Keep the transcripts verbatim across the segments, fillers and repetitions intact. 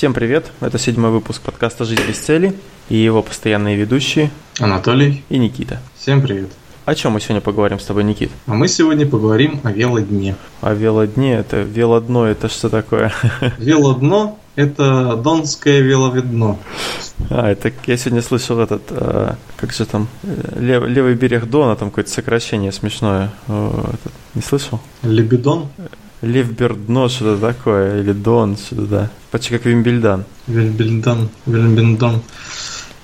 Всем привет, это седьмой выпуск подкаста «Жить без цели» и его постоянные ведущие Анатолий и Никита. Всем привет. О чем мы сегодня поговорим с тобой, Никит? А мы сегодня поговорим о велодне. О велодне? Это велодно, это что такое? Велодно – это донское веловедно. А, это я сегодня слышал этот, э, как же там, лев, левый берег Дона, там какое-то сокращение смешное. Этот, не слышал? Лебедон? Левбердно, что-то такое, или Дон, что-то, да. Почти как Вимбельдан. Вимбельдан, Вимбельдан.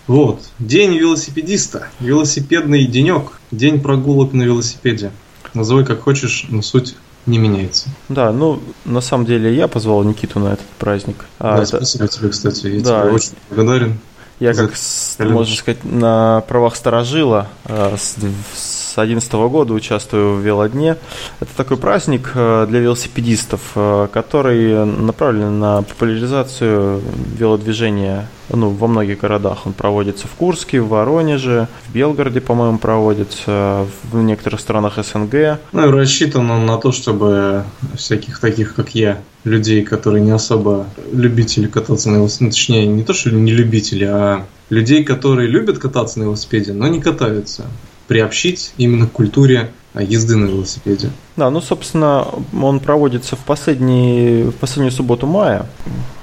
Вот. День велосипедиста. Велосипедный денек. День прогулок на велосипеде. Называй как хочешь, но суть не меняется. Да, ну, на самом деле я позвал Никиту на этот праздник. А, да, это... спасибо тебе, кстати. Я да, тебе очень благодарен. Я, как, можно сказать, на правах старожила с две тысячи одиннадцатого года участвую в велодне. Это такой праздник для велосипедистов, который направлен на популяризацию велодвижения, ну, во многих городах. Он проводится в Курске, в Воронеже, в Белгороде, по-моему, проводится, в некоторых странах эс эн гэ. Ну и рассчитан он на то, чтобы всяких таких, как я, людей, которые не особо любители кататься на велосипеде, точнее, не то, что не любители, а людей, которые любят кататься на велосипеде, но не катаются, приобщить именно к культуре езды на велосипеде. Да, ну, собственно, он проводится в, последний, в последнюю субботу мая.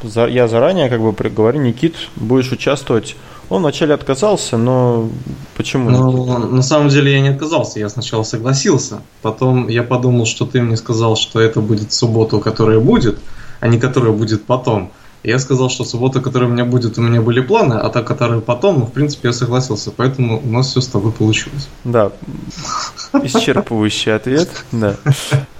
За, я заранее как бы говорю: Никит, будешь участвовать. Он вначале отказался, но почему? Ну, на самом деле я не отказался, я сначала согласился. Потом я подумал, что ты мне сказал, что это будет субботу, которая будет, а не которая будет потом. Я сказал, что суббота, которая у меня будет, у меня были планы, а та, которая потом, ну, в принципе, я согласился, поэтому у нас все с тобой получилось. Да, исчерпывающий ответ, да.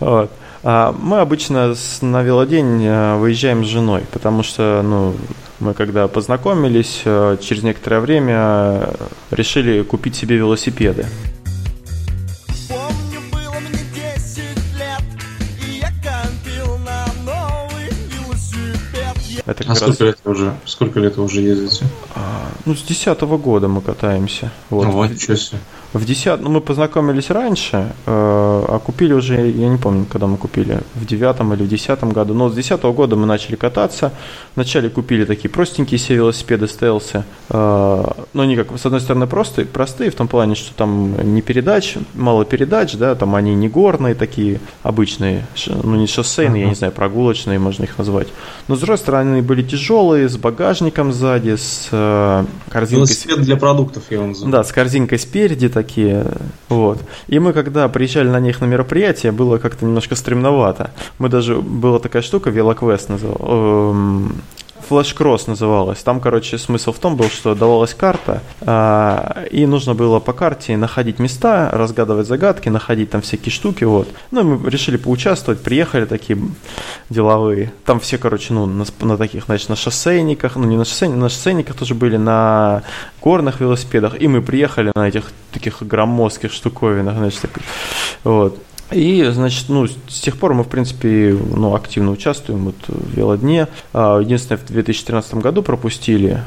Вот. Мы обычно на велодень выезжаем с женой, потому что, ну, мы когда познакомились, через некоторое время решили купить себе велосипеды. Это а сколько, раз... лет уже, сколько лет вы уже ездите? А, ну, с десятого года мы катаемся. Вот. Ну, ничего себе. В десятом, ну, мы познакомились раньше, э, а купили уже, я не помню, когда мы купили, в девятом или в десятом году. Но с десятого года мы начали кататься. Вначале купили такие простенькие себе велосипеды, стелсы. Э, но они, как, с одной стороны, простые, простые, в том плане, что там не передач, мало передач, да, там они не горные такие, обычные, ну, не шоссейные, uh-huh. я не знаю, прогулочные можно их назвать. Но, с другой стороны, они были тяжелые, с багажником сзади, с э, корзинкой. Велосипед для продуктов, я его называю. Да, с корзинкой спереди такие. Вот. И мы, когда приезжали на них на мероприятие, было как-то немножко стремновато. Мы даже, была такая штука, велоквест называлась. Флэш-кросс называлась. Там, короче, смысл в том был, что давалась карта, э, и нужно было по карте находить места, разгадывать загадки, находить там всякие штуки, вот. Ну, и мы решили поучаствовать, приехали такие деловые. Там все, короче, ну, на, на таких, значит, на шоссейниках, ну, не на шоссейниках, на шоссейниках тоже были, на горных велосипедах, и мы приехали на этих таких громоздких штуковинах, значит, таких, вот. И, значит, ну, с тех пор мы, в принципе, ну, активно участвуем вот в велодне. Единственное, в две тысячи тринадцатом году пропустили,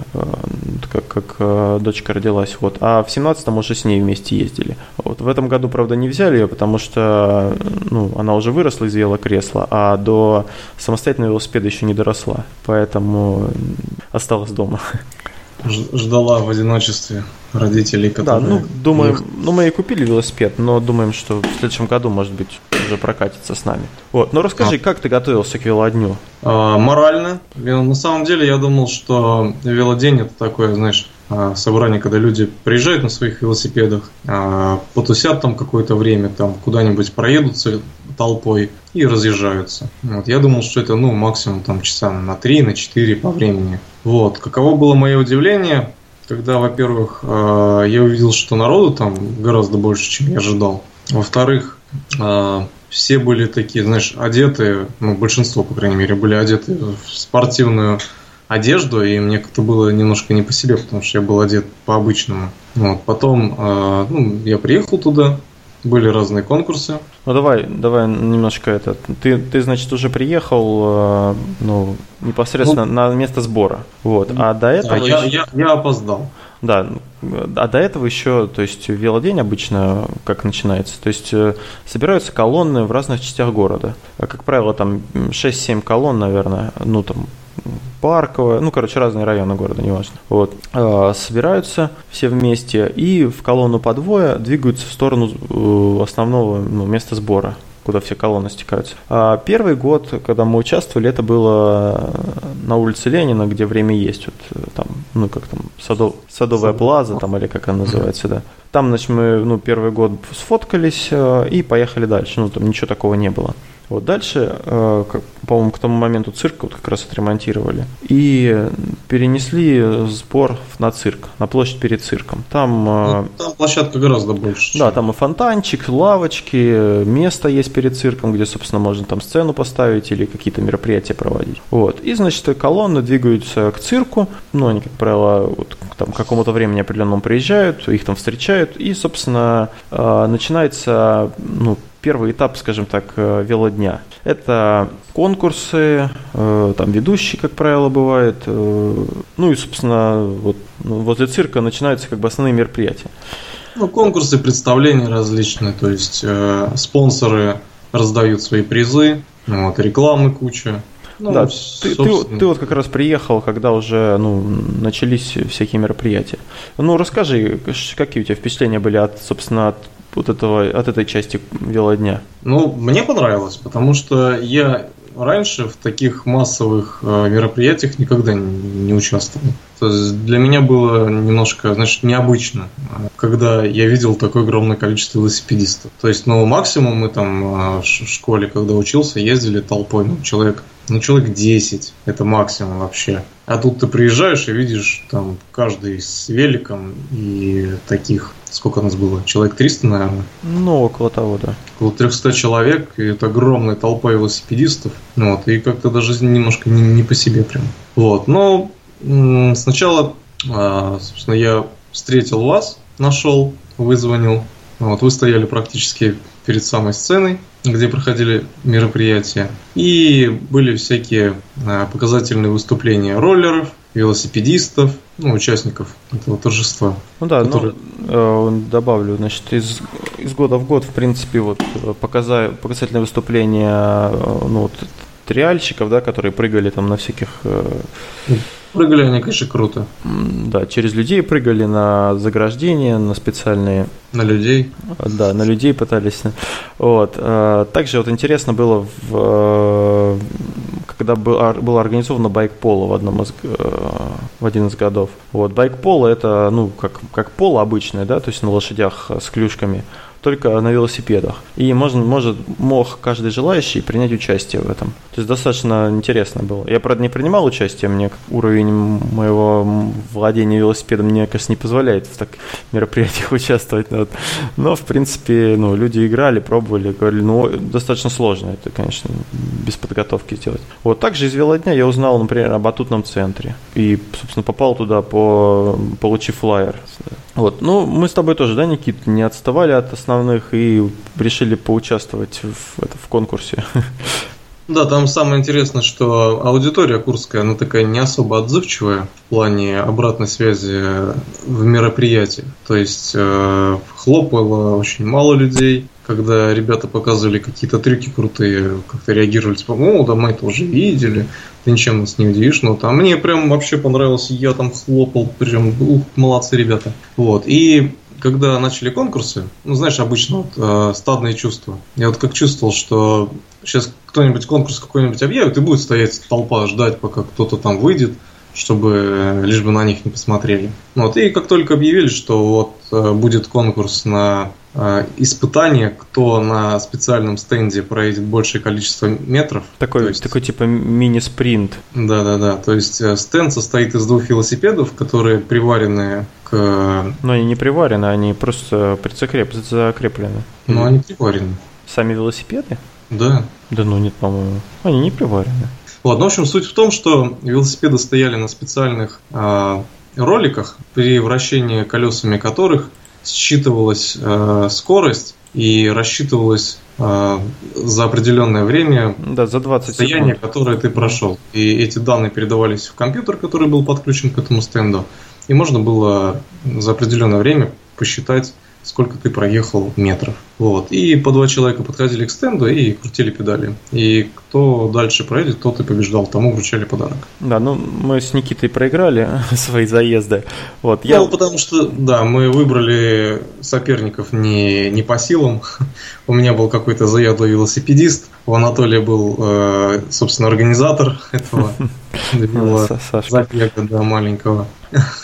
как, как дочка родилась, вот. А в семнадцатом уже с ней вместе ездили. Вот. В этом году, правда, не взяли ее, потому что, ну, она уже выросла из велокресла, а до самостоятельного велосипеда еще не доросла. Поэтому осталась дома. Ждала в одиночестве родителей, которые... Да, ну, думаем, ну, мы и купили велосипед, но думаем, что в следующем году, может быть, уже прокатится с нами. Вот, ну расскажи, а. как ты готовился к велодню? А, морально. На самом деле я думал, что велодень – это такое, знаешь, собрание, когда люди приезжают на своих велосипедах, потусят там какое-то время, там куда-нибудь проедутся толпой и разъезжаются. Вот, я думал, что это, ну, максимум там часа на три, на четыре по времени. Вот. Каково было мое удивление, когда, во-первых, я увидел, что народу там гораздо больше, чем я ожидал. Во-вторых, все были такие, знаешь, одеты, ну, большинство, по крайней мере, были одеты в спортивную одежду, и мне как-то было немножко не по себе, потому что я был одет по-обычному. Вот. Потом, ну, я приехал туда, были разные конкурсы. Ну давай, давай немножко это. Ты, ты значит, уже приехал, ну, непосредственно, ну, на место сбора. Вот. А до этого. Да, я, я, я опоздал. Да. А до этого еще, то есть, велодень обычно как начинается, то есть собираются колонны в разных частях города. Как правило, там шесть-семь колонн, наверное, ну там Парковая, ну, короче, разные районы города, неважно. Вот. Собираются все вместе и в колонну по двое двигаются в сторону основного, ну, места сбора, куда все колонны стекаются. А первый год, когда мы участвовали, это было на улице Ленина, где время есть, вот, там, ну, как там, садов, садовая плаза, там, или как она называется, да. Там, значит, мы, ну, первый год сфоткались и поехали дальше, ну, там ничего такого не было. Вот дальше, по-моему, к тому моменту цирк вот как раз отремонтировали и перенесли сбор на цирк, на площадь перед цирком. Там, ну, там площадка гораздо больше. Да, чем... там и фонтанчик, лавочки, место есть перед цирком, где, собственно, можно там сцену поставить или какие-то мероприятия проводить. Вот. И, значит, колонны двигаются к цирку, ну, они, как правило, вот, там, к какому-то времени определенному приезжают, их там встречают, и, собственно, начинается, ну, первый этап, скажем так, велодня. Это конкурсы, там ведущий, как правило, бывает. Ну и, собственно, вот возле цирка начинаются как бы основные мероприятия. Ну, конкурсы, представления различные, то есть э, спонсоры раздают свои призы, вот, рекламы куча. Ну, да, ты, ты, ты вот как раз приехал, когда уже, ну, начались всякие мероприятия. Ну, расскажи, какие у тебя впечатления были от, собственно, от вот этого, от этой части велодня? Ну, мне понравилось, потому что я раньше в таких массовых мероприятиях никогда не участвовал. То есть для меня было немножко, значит, необычно, когда я видел такое огромное количество велосипедистов. То есть, ну, максимум мы там в школе, когда учился, ездили толпой, ну, человек... Ну, человек десять, это максимум вообще. А тут ты приезжаешь и видишь, там, каждый с великом и таких... Сколько у нас было? Человек триста, наверное? Ну, около того, да. Около трехсот человек, и это огромная толпа велосипедистов. Вот, и как-то даже немножко не, не по себе прям. Вот, но м- сначала, а, собственно, я встретил вас, нашел, вызвонил. Вот, вы стояли практически перед самой сценой, где проходили мероприятия. И были всякие э, показательные выступления роллеров, велосипедистов, ну, участников этого торжества. Ну да, которые... ну, э, добавлю, значит, из, из года в год, в принципе, вот, показа... показательные выступления, ну, вот, триальщиков, да, которые прыгали там на всяких... Э... Прыгали они, конечно, круто. Да, через людей прыгали на заграждения, на специальные... На людей. Да, на людей пытались. Вот. Также вот интересно было, в... когда было организовано байк-поло в, одном из... в один из годов. Вот. Байк-поло – это, ну, как, как поло обычное, да, то есть на лошадях с клюшками, только на велосипедах. И можно, может, мог каждый желающий принять участие в этом. То есть достаточно интересно было. Я, правда, не принимал участие, мне уровень моего владения велосипедом, мне, кажется, не позволяет в таких мероприятиях участвовать. Но, в принципе, ну, люди играли, пробовали, говорили, ну, достаточно сложно это, конечно, без подготовки сделать. Вот также из велодня я узнал, например, о батутном центре. И, собственно, попал туда, по, получив флаер. Вот. Ну, мы с тобой тоже, да, Никит, не отставали от основного и решили поучаствовать в, это, в конкурсе. Да, там самое интересное, что аудитория курская, она такая не особо отзывчивая в плане обратной связи в мероприятии. То есть э, хлопало очень мало людей, когда ребята показывали какие-то трюки крутые, как-то реагировали, типа, о, да мы это уже видели, ты ничем нас не удивишь, но там мне прям вообще понравилось, я там хлопал, прям, ух, молодцы ребята. Вот, и... Когда начали конкурсы, ну, знаешь, обычно вот, э, стадные чувства. Я вот как чувствовал, что сейчас кто-нибудь конкурс какой-нибудь объявит, и будет стоять толпа, ждать, пока кто-то там выйдет, чтобы лишь бы на них не посмотрели. Вот. И как только объявили, что вот будет конкурс на э, испытание, кто на специальном стенде проедет большее количество метров. Такой, то есть, такой типа мини-спринт. Да-да-да. То есть э, стенд состоит из двух велосипедов, которые приварены к... Но они не приварены, они просто прицакреп... закреплены. Ну, они приварены. Сами велосипеды? Да. Да ну нет, по-моему. Они не приварены. Ладно, в общем, суть в том, что велосипеды стояли на специальных э, роликах, при вращении колесами которых считывалась э, скорость и рассчитывалась э, за определенное время, да, за двадцать состояние, секунд, которое ты прошел. И эти данные передавались в компьютер, который был подключен к этому стенду, и можно было за определенное время посчитать сколько ты проехал метров. Вот. И по два человека подходили к стенду и крутили педали. И кто дальше проедет, тот и побеждал, тому вручали подарок. Да, ну мы с Никитой проиграли свои заезды. Вот, ну, я... потому что, да, мы выбрали соперников не, не по силам. У меня был какой-то заядлый велосипедист, у Анатолия был, собственно, организатор этого забега, да, маленького,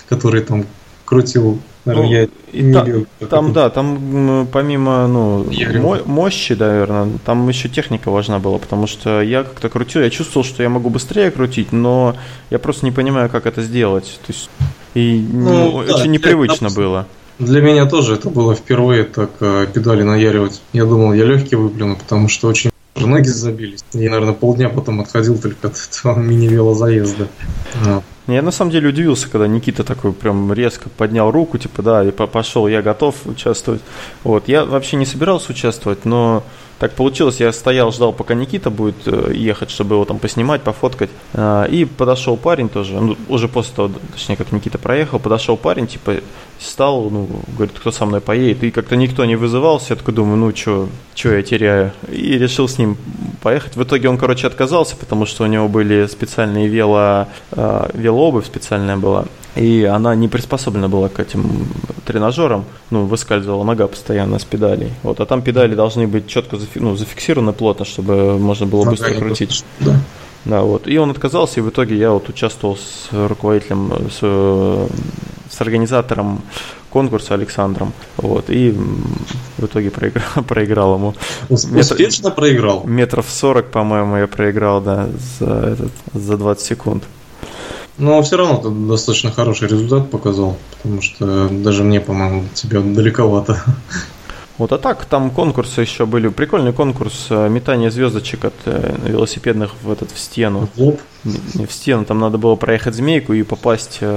который там крутил. Наверное, ну, я не та, бил, там, да, там помимо ну, мо- мощи, наверное, там еще техника важна была, потому что я как-то крутил, я чувствовал, что я могу быстрее крутить, но я просто не понимаю, как это сделать. То есть, и ну, ну, да, очень непривычно для, было. Для меня тоже это было впервые так педали наяривать. Я думал, я легкий выплюну, потому что очень ноги забились. Я, наверное, полдня потом отходил только от этого мини-велозаезда. Я на самом деле удивился, когда Никита такой прям резко поднял руку, типа, да, и пошел, я готов участвовать. Вот, я вообще не собирался участвовать, но так получилось, я стоял, ждал, пока Никита будет ехать, чтобы его там поснимать, пофоткать. И подошел парень тоже, ну, уже после того, точнее, как Никита проехал, подошел парень, типа, стал, ну, говорит, кто со мной поедет. И как-то никто не вызывался, я такой думаю, ну, что я теряю. И решил с ним поехать. В итоге он, короче, отказался, потому что у него были специальные вело... обувь специальная была, и она не приспособлена была к этим тренажерам, ну, выскальзывала нога постоянно с педалей, вот, а там педали должны быть четко зафи- ну, зафиксированы плотно, чтобы можно было нога быстро крутить. Да. Да, вот, и он отказался, и в итоге я вот участвовал с руководителем, с, с организатором конкурса Александром, вот, и в итоге проиграл, проиграл ему. Успешно Метр, проиграл? Метров сорок, по-моему, я проиграл, да, за, этот, за двадцать секунд. Но все равно ты достаточно хороший результат показал, потому что даже мне, по-моему, тебя далековато. Вот, а так, там конкурсы еще были. Прикольный конкурс метания звездочек от велосипедных в, этот, в стену. В лоб? В стену, там надо было проехать змейку и попасть э,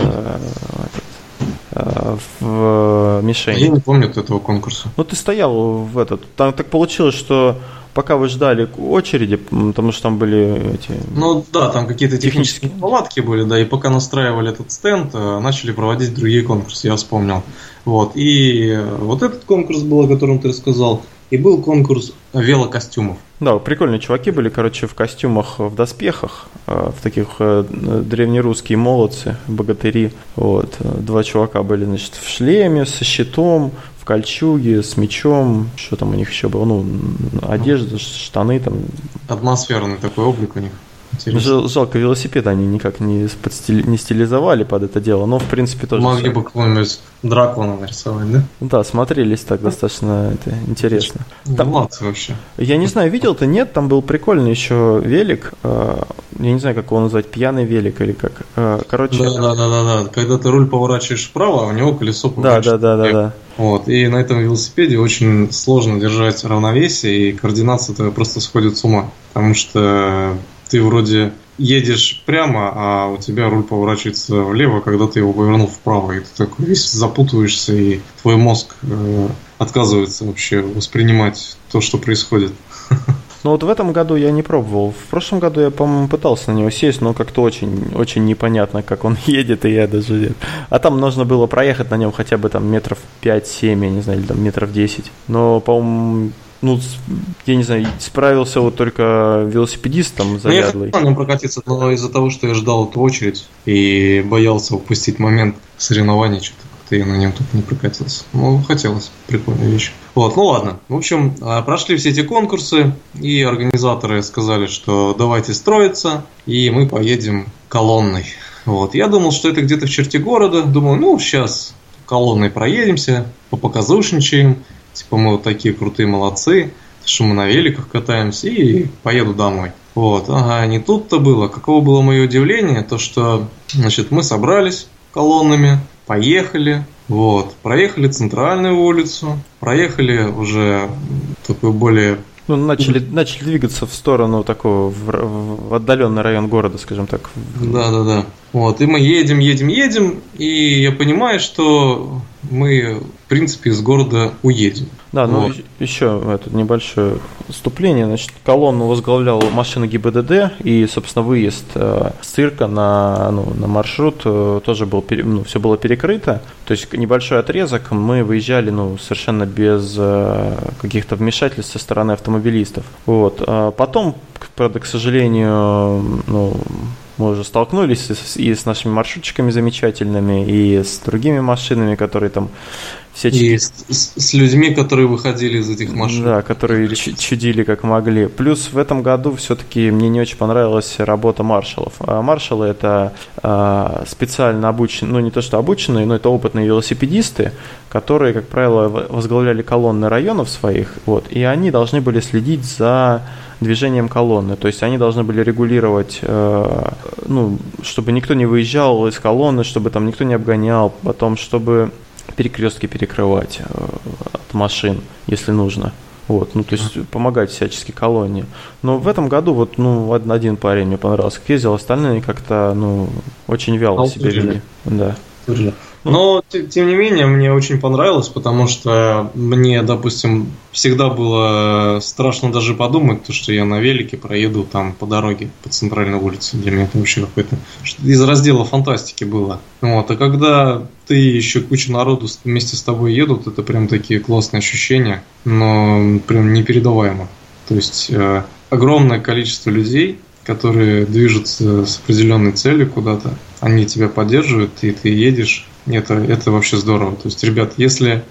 э, в мишень. Я не помню от этого конкурса. Ну, ты стоял в этот. Там так получилось, что... Пока вы ждали очереди, потому что там были эти... Ну да, там какие-то технические неполадки были, да, и пока настраивали этот стенд, начали проводить другие конкурсы, я вспомнил. Вот, и вот этот конкурс был, о котором ты рассказал, и был конкурс велокостюмов. Да, прикольные чуваки были, короче, в костюмах, в доспехах, в таких древнерусские молодцы, богатыри. Вот, два чувака были, значит, в шлеме, со щитом, в кольчуге, с мечом, что там у них еще было, ну, одежда, штаны там. Атмосферный такой облик у них. Интересно. Жалко, велосипед они никак не, подстили... не стилизовали под это дело, но в принципе тоже... Могли бы какого-нибудь дракона нарисовать, да? Да, смотрелись так достаточно это, интересно. Там... Молодцы вообще. Я не знаю, видел-то, нет, там был прикольный еще велик, я не знаю, как его назвать, пьяный велик или как, короче... Да-да-да, когда ты руль поворачиваешь вправо, а у него колесо поворачивается. Да-да-да-да. Вот, и на этом велосипеде очень сложно держать равновесие, и координация-то просто сходит с ума, потому что... Ты вроде едешь прямо, а у тебя руль поворачивается влево, когда ты его повернул вправо, и ты такой весь запутываешься, и твой мозг э, отказывается вообще воспринимать то, что происходит. Ну вот в этом году я не пробовал. В прошлом году я, по-моему, пытался на него сесть, но как-то очень, очень непонятно, как он едет, и я даже... А там нужно было проехать на нем хотя бы там метров пять-семь, я не знаю, или там метров десять. Но, по-моему... Ну, я не знаю, справился вот только велосипедист там заядлый. Я хотел на нем прокатиться, но из-за того, что я ждал эту очередь и боялся упустить момент соревнований, что-то как-то я на нем тут не прокатился. Ну, хотелось, прикольная вещь. Вот, ну ладно. В общем, прошли все эти конкурсы, и организаторы сказали, что давайте строиться, и мы поедем колонной. Вот, я думал, что это где-то в черте города. Думал, ну, сейчас колонной проедемся, попоказушничаем. Типа, мы вот такие крутые молодцы, что мы на великах катаемся, и поеду домой. Вот, ага, не тут-то было. Каково было мое удивление, то что, значит, мы собрались колоннами, поехали, вот, проехали центральную улицу, проехали уже такой более... Ну, начали, начали двигаться в сторону такого, в, в отдаленный район города, скажем так. Да-да-да. Вот, и мы едем, едем, едем, и я понимаю, что мы, в принципе, из города уедем. Да, ну вот. еще это небольшое отступление. Значит, колонну возглавляла машина ГИБДД, и, собственно, выезд э, с цирка на, ну, на маршрут э, тоже был, пере, ну, все было перекрыто. То есть небольшой отрезок. Мы выезжали, ну, совершенно без э, каких-то вмешательств со стороны автомобилистов. Вот. А потом, правда, к сожалению, ну, мы уже столкнулись и с, и с нашими маршрутчиками замечательными, и с другими машинами, которые там всячески... И с, с людьми, которые выходили из этих машин. Да, которые ч- чудили как могли. Плюс в этом году все-таки мне не очень понравилась работа маршалов. А маршалы — это а, специально обученные, ну не то что обученные, но это опытные велосипедисты, которые, как правило, возглавляли колонны районов своих, вот, и они должны были следить за движением колонны. То есть они должны были регулировать, э, ну, чтобы никто не выезжал из колонны, чтобы там никто не обгонял, потом, чтобы перекрестки перекрывать э, от машин, если нужно. Вот, ну, то есть помогать всячески колонии. Но в этом году вот, ну, один парень мне понравился, как ездил, остальные как-то, ну, очень вяло а себя вели. Да. Но, тем не менее, мне очень понравилось, потому что мне, допустим, всегда было страшно даже подумать, что я на велике проеду там по дороге, по центральной улице. Для меня это вообще какой-то... из раздела фантастики было. Вот. А когда ты еще куча народу вместе с тобой едут, это прям такие классные ощущения, но прям непередаваемо. То есть э, огромное количество людей, которые движутся с определенной целью куда-то, они тебя поддерживают, и ты едешь. Это, это вообще здорово. То есть, ребят, если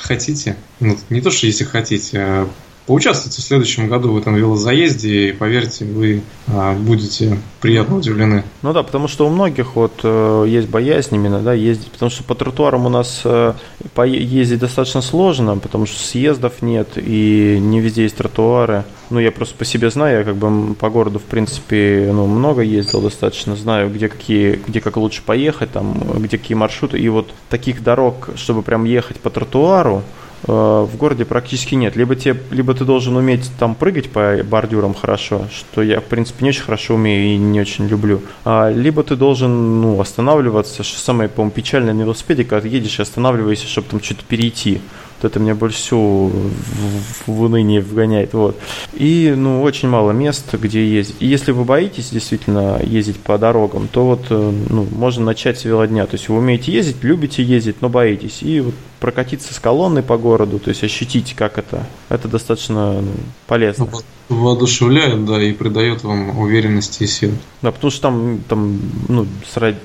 хотите, ну, не то, что если хотите, а поучаствуйте в следующем году в этом велозаезде, и, поверьте, вы а, будете приятно удивлены. Ну да, потому что у многих вот э, есть боязнь именно, да, ездить, потому что по тротуарам у нас э, по- ездить достаточно сложно, потому что съездов нет, и не везде есть тротуары. Ну, я просто по себе знаю, я как бы по городу, в принципе, ну, много ездил достаточно, знаю, где какие, где как лучше поехать, там, где какие маршруты. И вот таких дорог, чтобы прям ехать по тротуару, э, в городе практически нет. Либо, тебе, либо ты должен уметь там прыгать по бордюрам хорошо, что я, в принципе, не очень хорошо умею и не очень люблю. А, либо ты должен, ну, останавливаться, что самое, по-моему, печальное на велосипеде, когда едешь и останавливаешься, чтобы там что-то перейти. Вот это меня больше всего в, в, в уныние вгоняет. Вот. И, ну, очень мало мест, где ездить. И если вы боитесь действительно ездить по дорогам, то вот, ну, можно начать с велодня. То есть вы умеете ездить, любите ездить, но боитесь. И вот прокатиться с колонной по городу, то есть ощутить, как это. Это достаточно полезно. Воодушевляет, да, и придает вам уверенности и силы. Да, потому что там, там, ну,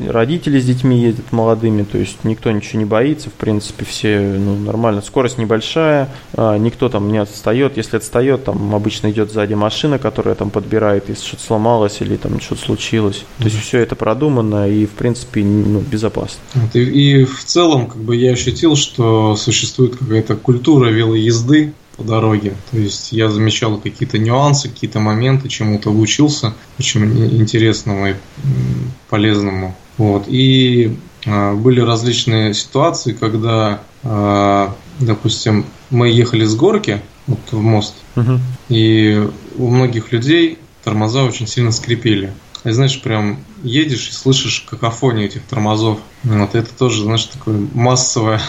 родители с детьми ездят молодыми, то есть никто ничего не боится, в принципе, все, ну, нормально. Скорость небольшая, никто там не отстает. Если отстает, там обычно идет сзади машина, которая там подбирает, если что-то сломалось или там что-то случилось. То есть все это продумано и, в принципе, ну, безопасно. И, и в целом, как бы, я ощутил, что существует какая-то культура велоезды по дороге. То есть я замечал какие-то нюансы, какие-то моменты, чему-то учился, очень интересному и полезному. Вот. И э, были различные ситуации, когда, э, допустим, мы ехали с горки вот, в мост, угу. И у многих людей тормоза очень сильно скрипели. И, знаешь, прям едешь и слышишь какофонию этих тормозов. Вот. Это тоже, знаешь, такое массовое...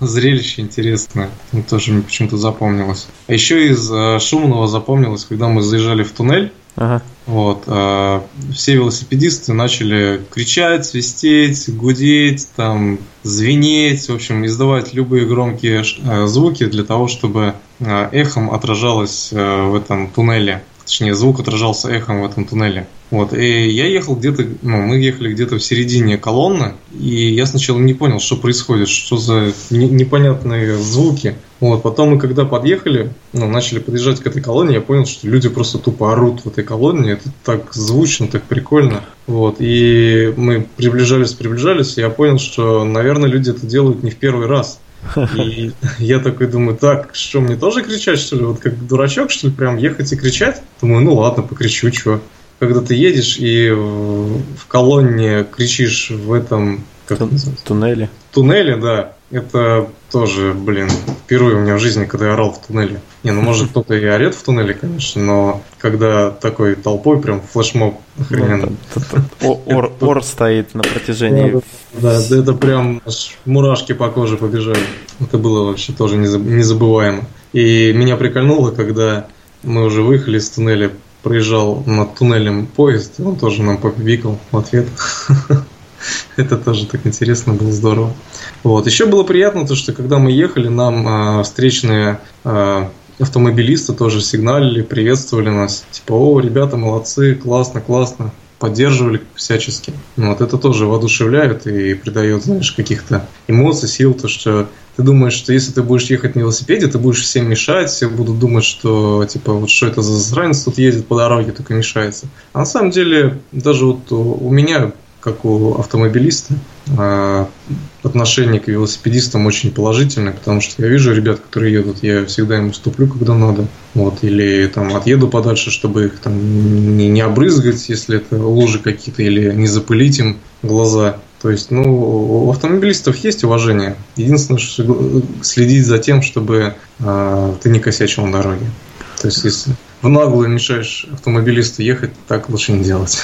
зрелище интересное, ну, тоже мне почему-то запомнилось. А еще из э, шумного запомнилось, когда мы заезжали в туннель, ага. Вот, э, все велосипедисты начали кричать, свистеть, гудеть, там, звенеть, в общем, издавать любые громкие э, звуки для того, чтобы э, эхом отражалось э, в этом туннеле. Точнее, звук отражался эхом в этом туннеле. Вот. И я ехал где-то, ну, мы ехали где-то в середине колонны, и я сначала не понял, что происходит, что за не- непонятные звуки. Вот. Потом мы, когда подъехали, ну, начали подъезжать к этой колонне, я понял, что люди просто тупо орут в этой колонне, это так звучно, так прикольно. Вот. И мы приближались, приближались, и я понял, что, наверное, люди это делают не в первый раз. И я такой думаю, так, что, мне тоже кричать, что ли? Вот как дурачок, что ли, прям ехать и кричать? Думаю, ну ладно, покричу, чего. Когда ты едешь и в колонне кричишь в этом... Как Ту- называется? Туннеле. Туннеле, да. Это тоже, блин, впервые у меня в жизни, когда я орал в туннеле. Не, ну может кто-то и орет в туннеле, конечно, но когда такой толпой прям флешмоб охрененный. Ор стоит на протяжении. Да, это прям мурашки по коже побежали. Это было вообще тоже незабываемо. И меня прикольнуло, когда мы уже выехали из туннеля, проезжал над туннелем поезд, он тоже нам побибикал в ответ. Это тоже так интересно было, здорово. Вот. Еще было приятно то, что когда мы ехали, нам э, встречные э, автомобилисты тоже сигналили, приветствовали нас. Типа, о, ребята, молодцы, классно, классно. Поддерживали всячески. Вот. Это тоже воодушевляет и придает, знаешь, каких-то эмоций, сил. То, что ты думаешь, что если ты будешь ехать на велосипеде, ты будешь всем мешать, все будут думать, что типа вот что это за засранец тут ездит по дороге, только мешается. А на самом деле, даже вот у меня... как у автомобилиста, отношение к велосипедистам очень положительное, потому что я вижу ребят, которые едут, я всегда им уступлю, когда надо, вот, или там отъеду подальше, чтобы их там не, не обрызгать, если это лужи какие-то, или не запылить им глаза. То есть, ну, у автомобилистов есть уважение. Единственное, что следить за тем, чтобы э, ты не косячил на дороге. То есть, если в наглую мешаешь автомобилисту ехать, так лучше не делать.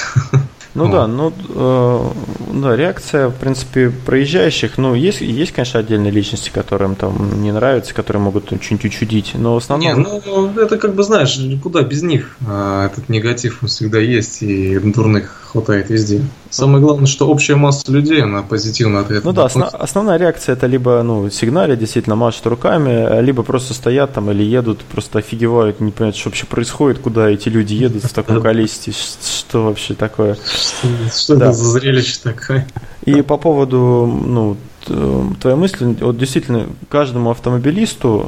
Ну да, ну э, да, реакция, в принципе, проезжающих, ну, есть, есть, конечно, отдельные личности, которым там не нравятся, которые могут чуть-чуть учудить, но в основном... Не, ну, это как бы, знаешь, куда без них, этот негатив всегда есть, и дурных хватает везде. Самое главное, что общая масса людей, она позитивно ответит. Ну да, основ, основная реакция это либо, ну, сигналят, действительно, машут руками, либо просто стоят там или едут, просто офигевают, не понимают, что вообще происходит, куда эти люди едут в таком количестве, что вообще такое. Что да. Это за зрелище такое? И по поводу, ну, твоя мысль, вот действительно, каждому автомобилисту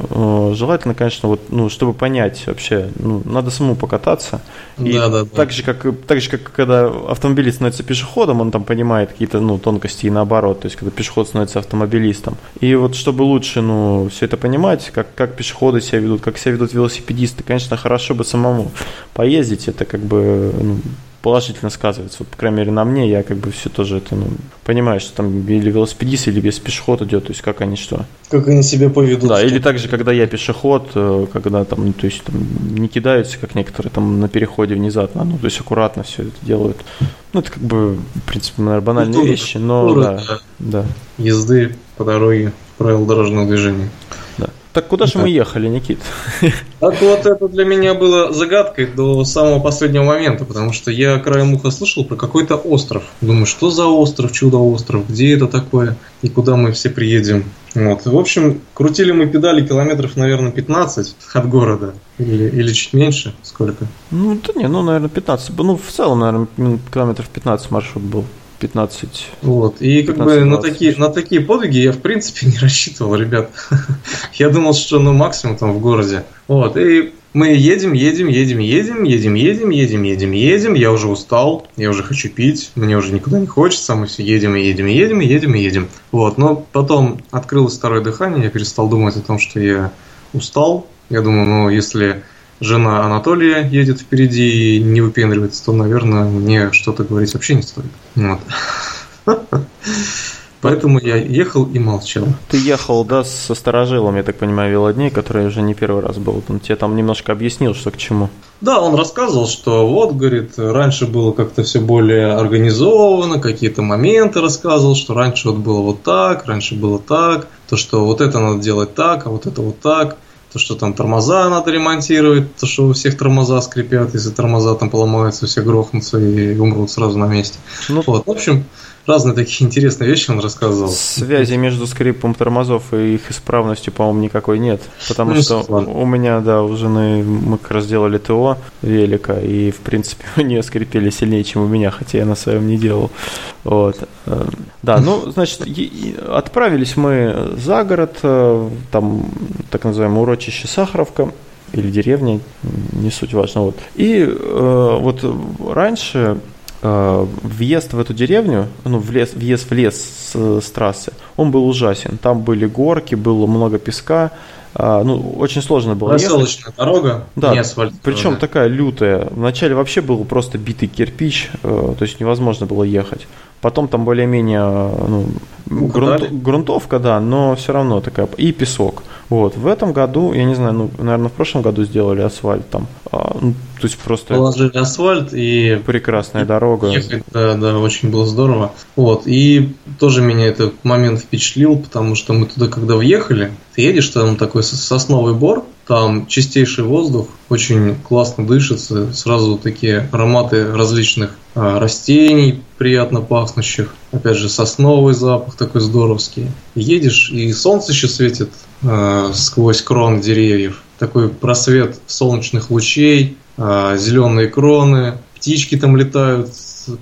э, желательно, конечно, вот, ну, чтобы понять вообще, ну, надо самому покататься. И да, да, так, да. Же, как, так же, как когда автомобилист становится пешеходом, он там понимает какие-то, ну, тонкости и наоборот, то есть, когда пешеход становится автомобилистом. И вот, чтобы лучше, ну, все это понимать, как, как пешеходы себя ведут, как себя ведут велосипедисты, конечно, хорошо бы самому поездить, это как бы... Ну, положительно сказывается. Вот, по крайней мере, на мне, я как бы все тоже это, ну, понимаю, что там или велосипедист, или без пешеход идет, то есть как они что. Как они себя поведут. Да, или также, когда я пешеход, когда там, то есть, там, не кидаются, как некоторые там на переходе внезапно, ну, то есть аккуратно все это делают. Ну, это как бы, в принципе, наверное, банальные культура, вещи, но культура, да, да. Езды по дороге, правила дорожного движения. Да. Так куда же мы ехали, Никит? Так вот, это для меня было загадкой до самого последнего момента, потому что я краем уха слышал про какой-то остров. Думаю, что за остров, чудо-остров, где это такое и куда мы все приедем. Вот. В общем, крутили мы педали километров, наверное, пятнадцать от города. Или, или чуть меньше, сколько? Ну, да не, ну, наверное, пятнадцать. Ну, в целом, наверное, километров пятнадцать маршрут был. пятнадцать. Вот. И как бы на такие, на такие подвиги я в принципе не рассчитывал, ребят. Я думал, что ну максимум там в городе. Вот. И мы едем, едем, едем, едем, едем, едем, едем, едем, едем. Я уже устал, я уже хочу пить, мне уже никуда не хочется, мы все едем и едем, и едем, и едем, и едем. Вот. Но потом открылось второе дыхание, я перестал думать о том, что я устал. Я думаю, ну если жена Анатолия едет впереди и не выпендривается, то, наверное, мне что-то говорить вообще не стоит. Вот. Поэтому я ехал и молчал. Ты ехал, да, со старожилом, я так понимаю, велодней, который уже не первый раз был. Он тебе там немножко объяснил, что к чему. Да, он рассказывал, что вот, говорит, раньше было как-то все более организовано, какие-то моменты рассказывал, что раньше вот было вот так, раньше было так, то, что вот это надо делать так, а вот это вот так. То, что там тормоза надо ремонтировать, то, что у всех тормоза скрипят, если тормоза там поломаются, все грохнутся и умрут сразу на месте. Ну, вот. В общем, разные такие интересные вещи он рассказывал. Связи между скрипом тормозов и их исправностью, по-моему, никакой нет. Потому ну, что ладно. У меня, да, у жены мы как раз делали ТО велика, и, в принципе, у нее скрипели сильнее, чем у меня, хотя я на своем не делал. Вот. Да, ну, значит, отправились мы за город, там, так называемый урочный Чище Сахаровка или деревня, не суть важно. Вот. И э, вот раньше э, въезд в эту деревню, ну, в лес, въезд в лес с, с трассы, он был ужасен. Там были горки, было много песка. А, ну, очень сложно было ехать. Проселочная дорога, да, не асфальтовая. Причем такая лютая. Вначале вообще был просто битый кирпич, э, то есть невозможно было ехать. Потом там более-менее ну, Грунт, грунтовка, да, но все равно такая. И песок. Вот. В этом году, я не знаю, ну, наверное, в прошлом году сделали асфальт там. А, ну, то есть просто положили асфальт и прекрасная и дорога. Ехать, да, да, очень было здорово. Вот. И тоже меня этот момент впечатлил, потому что мы туда, когда въехали, ты едешь, там такой сосновый бор, там чистейший воздух, очень классно дышится, сразу такие ароматы различных а, растений, приятно пахнущих. Опять же, сосновый запах такой здоровский. Едешь, и солнце еще светит а, сквозь крон деревьев. Такой просвет солнечных лучей, а, зеленые кроны, птички там летают,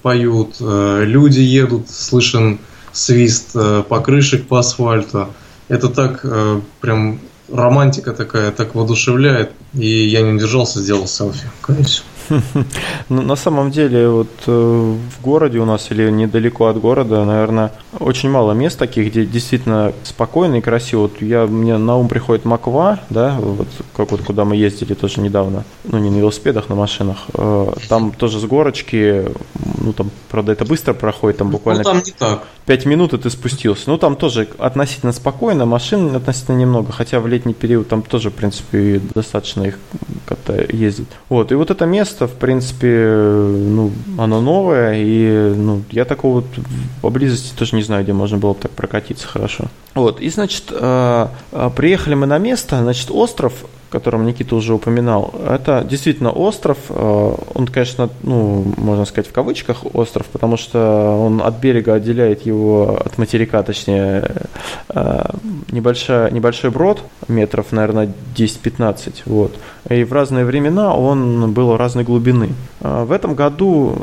поют, а, люди едут, слышен свист а, покрышек по асфальту. Это так а, прям... Романтика такая, так воодушевляет, и я не удержался, сделал селфи, конечно. Ну, на самом деле, вот э, в городе у нас или недалеко от города, наверное, очень мало мест таких, где действительно спокойно и красиво. Вот я, мне на ум приходит Маква, да, вот, как вот куда мы ездили тоже недавно, ну не на велосипедах, на машинах. Э, там тоже с горочки, ну там, правда, это быстро проходит, там буквально ну, там не так. пять минут и ты спустился. Ну там тоже относительно спокойно, машин относительно немного, хотя в летний период там тоже, в принципе, достаточно их как-то ездит. Вот, и вот это место, в принципе, ну, оно новое, и ну, я такого вот поблизости тоже не знаю, где можно было бы так прокатиться хорошо. Вот, и, значит, приехали мы на место, значит, остров, о котором Никита уже упоминал, это действительно остров, он, конечно, ну, можно сказать, в кавычках остров, потому что он от берега отделяет его, от материка, точнее, небольшой, небольшой брод, метров, наверное, десять-пятнадцать, вот, и в разные времена он был разной глубины. В этом году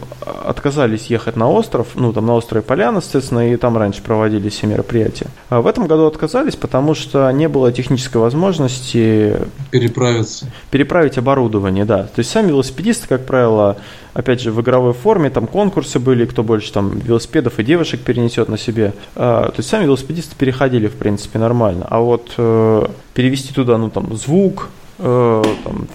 отказались ехать на остров, ну, там, на острове Поляна, естественно, и там раньше проводились все мероприятия. А в этом году отказались, потому что не было технической возможности переправиться. Переправить оборудование, да. То есть сами велосипедисты, как правило, опять же, в игровой форме, там конкурсы были, кто больше там велосипедов и девушек перенесет на себе. То есть сами велосипедисты переходили, в принципе, нормально. А вот перевести туда, ну, там, звук, там,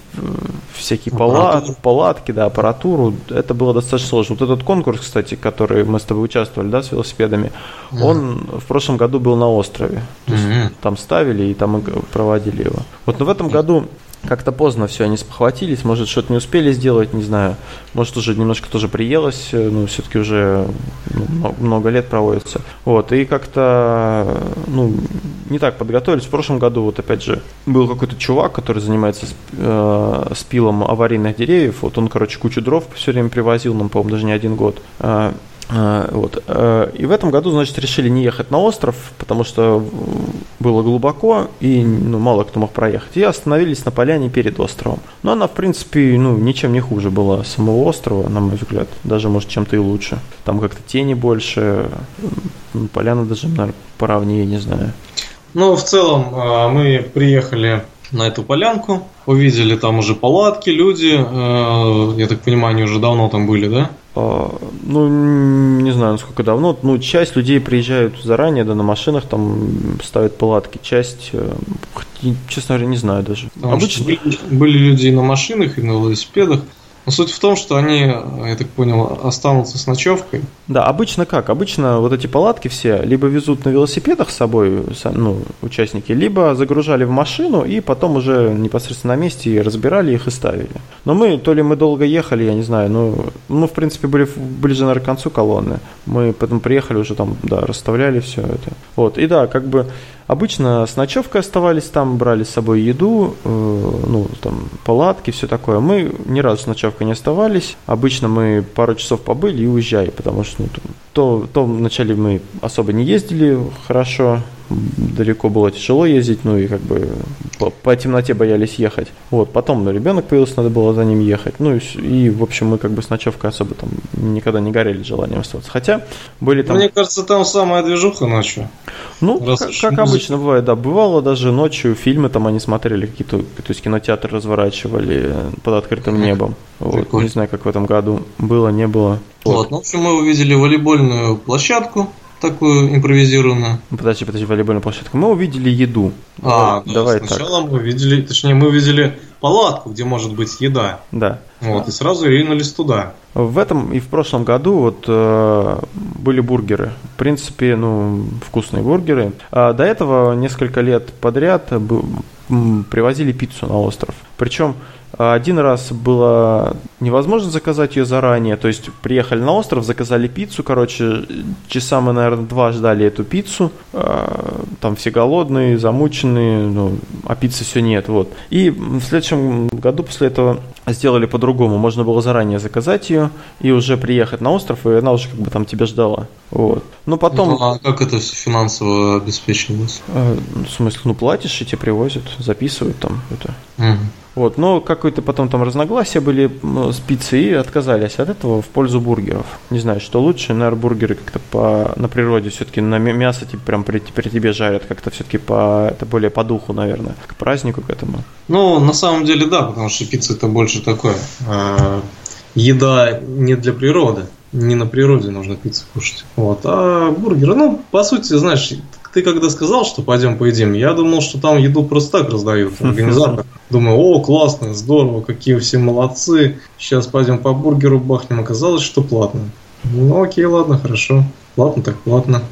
всякие палат, палатки, да, аппаратуру, это было достаточно сложно. Вот этот конкурс, кстати, который мы с тобой участвовали, да, с велосипедами, mm-hmm. он в прошлом году был на острове. То есть mm-hmm. там ставили и там проводили его. Вот, но в этом году как-то поздно все, они спохватились, может, что-то не успели сделать, не знаю, может, уже немножко тоже приелось, ну, все-таки уже много лет проводится, вот, и как-то, ну, не так подготовились. В прошлом году, вот, опять же, был какой-то чувак, который занимается э, спилом аварийных деревьев, вот, он, короче, кучу дров все время привозил нам, по-моему, даже не один год, э, Вот. И в этом году, значит, решили не ехать на остров, потому что было глубоко и ну, мало кто мог проехать. И остановились на поляне перед островом. Но она, в принципе, ну, ничем не хуже была самого острова, на мой взгляд. Даже, может, чем-то и лучше. Там как-то тени больше, поляна даже, наверное, поровнее, не знаю. Ну, в целом, мы приехали на эту полянку, увидели там уже палатки, люди. Я так понимаю, они уже давно там были, да? Ну, не знаю, насколько давно. Ну, часть людей приезжают заранее, да, на машинах там ставят палатки. Часть, честно говоря, не знаю даже. Обычно были, были люди и на машинах, и на велосипедах. Но суть в том, что они, я так понял, останутся с ночевкой. Да, обычно как? Обычно вот эти палатки все либо везут на велосипедах с собой, ну, участники, либо загружали в машину и потом уже непосредственно на месте разбирали их и ставили. Но мы, то ли мы долго ехали, я не знаю, ну, ну в принципе, были ближе, наверное, к концу колонны. Мы потом приехали уже там, да, расставляли все это. Вот, и да, как бы... Обычно с ночевкой оставались там, брали с собой еду, э, ну, там, палатки, все такое. Мы ни разу с ночевкой не оставались. Обычно мы пару часов побыли и уезжали, потому что ну, то, то вначале мы особо не ездили хорошо, далеко было тяжело ездить, ну и как бы по, по темноте боялись ехать. Вот, потом ну, ребенок появился, надо было за ним ехать. Ну и, и, в общем, мы как бы с ночевкой особо там никогда не горели желанием оставаться. Хотя были там... Мне кажется, там самая движуха ночью. Ну, как, как обычно бывает, да. Бывало даже ночью фильмы там они смотрели какие-то, то есть кинотеатр разворачивали под открытым небом. Вот, не знаю, как в этом году было, не было. Вот. Вот, в общем, мы увидели волейбольную площадку. такую импровизированную. Подожди, подожди, волейбольную площадку. Мы увидели еду. А, ну, давай сначала так. мы увидели, точнее, мы увидели палатку, где может быть еда. Да. Вот, да. И сразу ринулись туда. В этом и в прошлом году вот э, были бургеры. В принципе, ну, вкусные бургеры. А до этого несколько лет подряд был, привозили пиццу на остров. Причем один раз было невозможно заказать ее заранее, то есть приехали на остров, заказали пиццу, короче, часа мы, наверное, два ждали эту пиццу, там все голодные, замученные, ну, а пиццы все нет, вот. И в следующем году после этого сделали по-другому, можно было заранее заказать ее и уже приехать на остров, и она уже как бы там тебя ждала, вот. Но потом... Ну, а как это все финансово обеспечивалось? В смысле, ну платишь и тебе привозят, записывают там это... Угу. Вот, но какое-то потом там разногласия были с пиццей и отказались от этого в пользу бургеров. Не знаю, что лучше, наверное, бургеры как-то по на природе все-таки на мясо типа, прям при, при тебе жарят, как-то все-таки по это более по духу, наверное, к празднику к этому. Ну, на самом деле, да, потому что пицца это больше такое. Э, еда не для природы. Не на природе нужно пиццу кушать. Вот. А бургеры, ну, по сути, знаешь, ты когда сказал, что пойдем поедим, я думал, что там еду просто так раздают организаторы. Думаю, о, классно, здорово, какие все молодцы. Сейчас пойдем по бургеру бахнем. Оказалось, что платно. Ну, окей, ладно, хорошо. Платно так платно.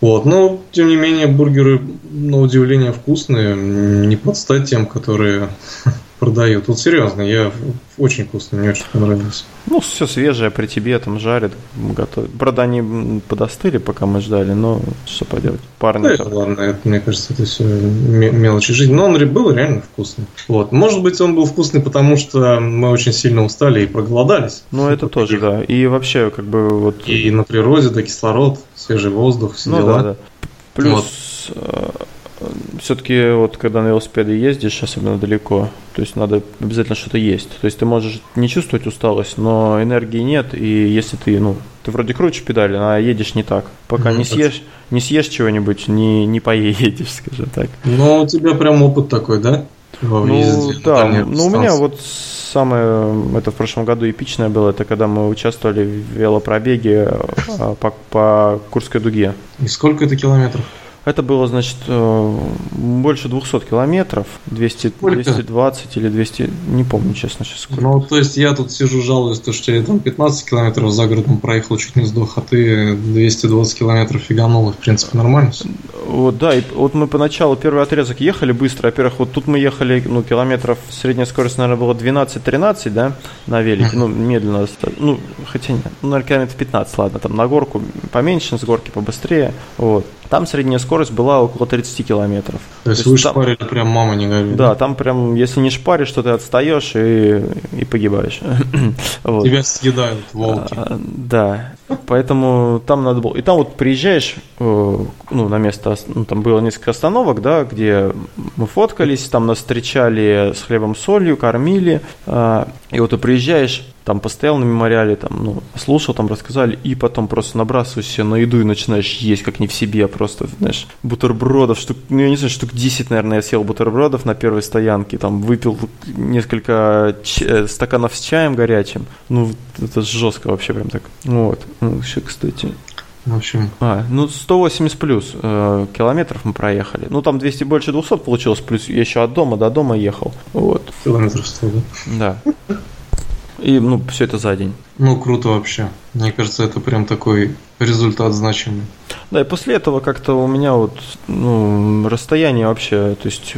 Вот, но, тем не менее, бургеры, на удивление, вкусные. Не под стать тем, которые... продают. Вот серьезно, я очень вкусно, мне очень понравилось. Ну, все свежее при тебе, там жарят, готовят. Правда, они подостыли, пока мы ждали, но что поделать, парни. Да, это ладно, это, мне кажется, это все мелочи жизни. Но он был реально вкусный. Вот. Может быть, он был вкусный, потому что мы очень сильно устали и проголодались. Ну, это тоже, да. И вообще, как бы вот. И на природе, да, кислород, свежий воздух, все ну, дела. Да, да. Плюс. Вот. Все-таки вот когда на велосипеде ездишь, особенно далеко, то есть надо обязательно что-то есть. То есть ты можешь не чувствовать усталость, но энергии нет, и если ты, ну, ты вроде круче педали, а едешь не так. Пока ну, не съешь, не съешь чего-нибудь, не, не поедешь, скажем так. Ну, у тебя прям опыт такой, да? Во въезде, ну, да, ну, у меня вот самое, это в прошлом году эпичное было, это когда мы участвовали в велопробеге по, по Курской дуге. И сколько это километров? Это было, значит, больше двухсот километров, двести, двести двадцать или двести, не помню, честно, сейчас сколько. Ну, то есть я тут сижу, жалуюсь, что я там пятнадцать километров за городом проехал, чуть не сдох, а ты двести двадцать километров фиганул, в принципе, нормально все. Вот, да, и вот мы поначалу первый отрезок ехали быстро, во-первых, вот тут мы ехали, ну, километров, средняя скорость, наверное, была двенадцать-тринадцать, да, на велике, ну, медленно, ну, хотя, нет, ну, наверное, километров пятнадцать, ладно, там на горку поменьше, с горки побыстрее, вот. Там средняя скорость была около тридцати километров. То есть, То есть вы там... шпарили, прям мама не горит. Да, там прям, если не шпаришь, то ты отстаешь и, и погибаешь. Вот. Тебя съедают волки. А, да, поэтому там надо было... И там вот приезжаешь, ну, на место, ну, там было несколько остановок, да, где мы фоткались, там нас встречали с хлебом, солью, кормили. И вот ты приезжаешь... Там постоял на мемориале, там, ну, слушал, там рассказали, и потом просто набрасываешься на еду и начинаешь есть, как не в себе, просто, знаешь, бутербродов, штук, ну, я не знаю, штук десять, наверное, я съел бутербродов на первой стоянке, там, выпил несколько ч- стаканов с чаем горячим, ну, это жестко вообще прям так, вот, ну, еще, кстати... В общем. А, ну, сто восемьдесят плюс э, километров мы проехали. Ну, там двести больше двухсот получилось, плюс я еще от дома до дома ехал, вот. Километров сто, да? Да. И, ну, все это за день. Ну, круто вообще. Мне кажется, это прям такой результат значимый. Да, и после этого как-то у меня вот, ну, расстояние вообще, то есть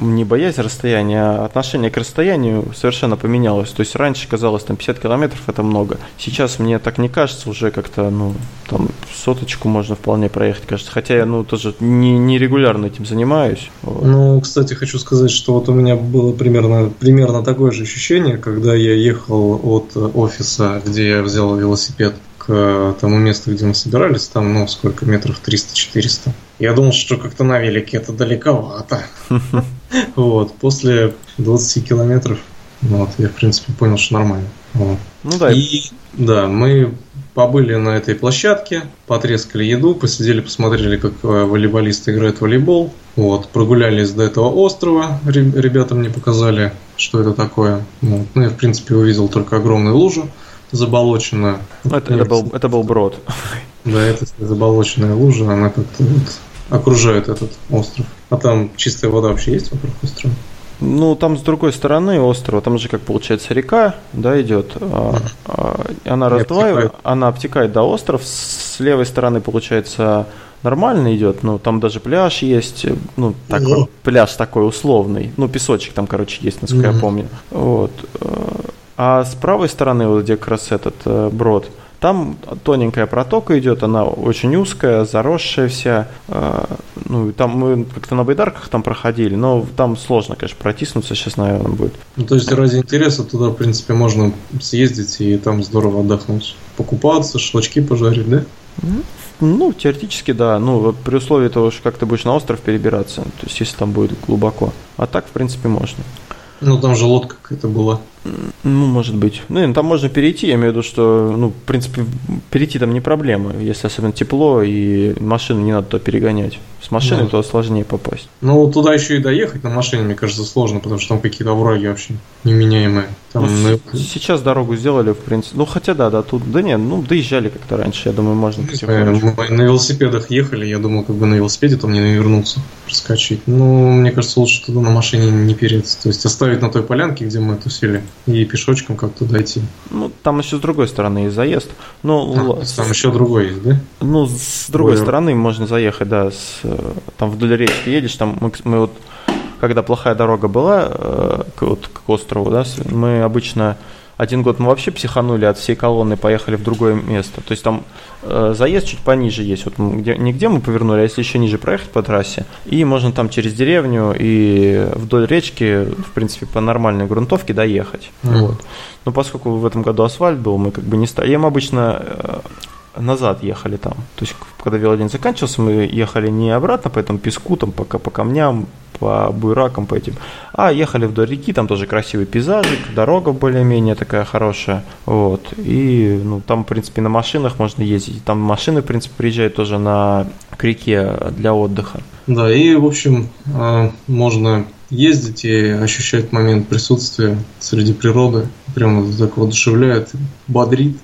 не боясь расстояния, а отношение к расстоянию совершенно поменялось. То есть раньше казалось, там, пятьдесят километров – это много. Сейчас мне так не кажется, уже как-то, ну, там, соточку можно вполне проехать, кажется. Хотя я, ну, тоже не, не регулярно этим занимаюсь. Вот. Ну, кстати, хочу сказать, что вот у меня было примерно, примерно такое же ощущение, когда я ехал от офиса, где я взял велосипед, к тому месту, где мы собирались, там, ну, сколько, метров триста-четыреста. Я думал, что как-то на велике это далековато. Вот, после двадцати километров, вот, я, в принципе, понял, что нормально. Ну да. И, да, мы побыли на этой площадке, потрескали еду, посидели, посмотрели, как волейболисты играют в волейбол. Вот, прогулялись до этого острова, ребята мне показали, что это такое. Вот. Ну, я, в принципе, увидел только огромную лужу, заболоченную. Это, это, был, это был брод. Да, это заболоченная лужа, она как-то вот окружает этот остров. А там чистая вода вообще есть вокруг острова? Ну, там с другой стороны острова, там же, как получается, река, да, идет, она раздваивает, она обтекает, да, остров, с левой стороны, получается, нормально идет, но там даже пляж есть, ну, такой, пляж такой условный, ну, песочек там, короче, есть, насколько я помню, вот. А с правой стороны, вот где как раз этот брод, там тоненькая протока идет, она очень узкая, заросшая вся. Ну, там мы как-то на байдарках там проходили, но там сложно, конечно, протиснуться сейчас, наверное, будет. Ну, то есть ради интереса туда, в принципе, можно съездить и там здорово отдохнуть. Покупаться, шашлычки пожарить, да? Ну, теоретически, да. Ну, при условии того, что как ты будешь на остров перебираться, то есть если там будет глубоко. А так, в принципе, можно. Ну, там же лодка какая-то была. Ну, может быть. Ну, там можно перейти, я имею в виду, что, ну, в принципе, перейти там не проблема, если особенно тепло, и машину не надо туда перегонять. С машиной, да, туда сложнее попасть. Ну, туда еще и доехать на машине, мне кажется, сложно, потому что там какие-то враги вообще неменяемые. Там, ну, на... Сейчас дорогу сделали, в принципе. Ну, хотя да, да, тут, да нет, ну, доезжали как-то раньше, я думаю, можно потихонечку. Мы на велосипедах ехали, я думал, как бы на велосипеде там не навернуться, проскочить. Ну, мне кажется, лучше туда на машине не переться, то есть оставить на той полянке, где мы тусили, и пешочком как-то дойти. Ну, там еще с другой стороны есть заезд. Ну, а, с... Там еще другой есть, да? Ну, с другой Более... стороны можно заехать, да. С... Там вдоль речки едешь, там мы, мы вот, когда плохая дорога была к, вот, к острову, да, мы обычно... Один год мы вообще психанули от всей колонны, поехали в другое место. То есть там э, заезд чуть пониже есть. Вот мы, где, нигде мы повернули, а если еще ниже проехать по трассе, и можно там через деревню и вдоль речки, в принципе, по нормальной грунтовке доехать. Mm-hmm. Вот. Но поскольку в этом году асфальт был, мы как бы не стали. Мы обычно э, назад ехали там. То есть когда велодень заканчивался, мы ехали не обратно по этому песку, там, пока по камням, по буеракам, по этим. А ехали вдоль реки, там тоже красивый пейзажик, дорога более-менее такая хорошая. Вот. И, ну, там, в принципе, на машинах можно ездить. Там машины, в принципе, приезжают тоже на, к реке для отдыха. Да, и, в общем, можно ездить и ощущать момент присутствия среди природы. Прямо так воодушевляет, бодрит.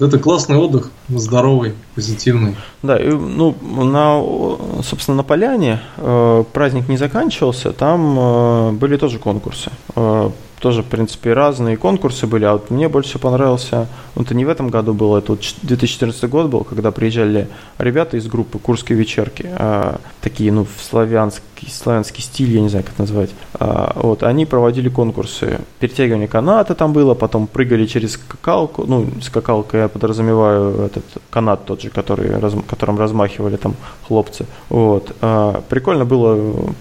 Это классный отдых, здоровый, позитивный. Да, и, ну, на, собственно, на поляне э, праздник не заканчивался, там э, были тоже конкурсы. Э, тоже, в принципе, разные конкурсы были, а вот мне больше понравился, ну, это не в этом году было, это вот две тысячи четырнадцатый год был, когда приезжали ребята из группы «Курские вечерки», э, такие, ну, в славянский, славянский стиль, я не знаю, как это назвать, э, вот, они проводили конкурсы, перетягивание каната там было, потом прыгали через скакалку, ну, скакалка, я подразумеваю, этот канат тот же, который, раз, которым размахивали там хлопцы, вот, э, прикольно было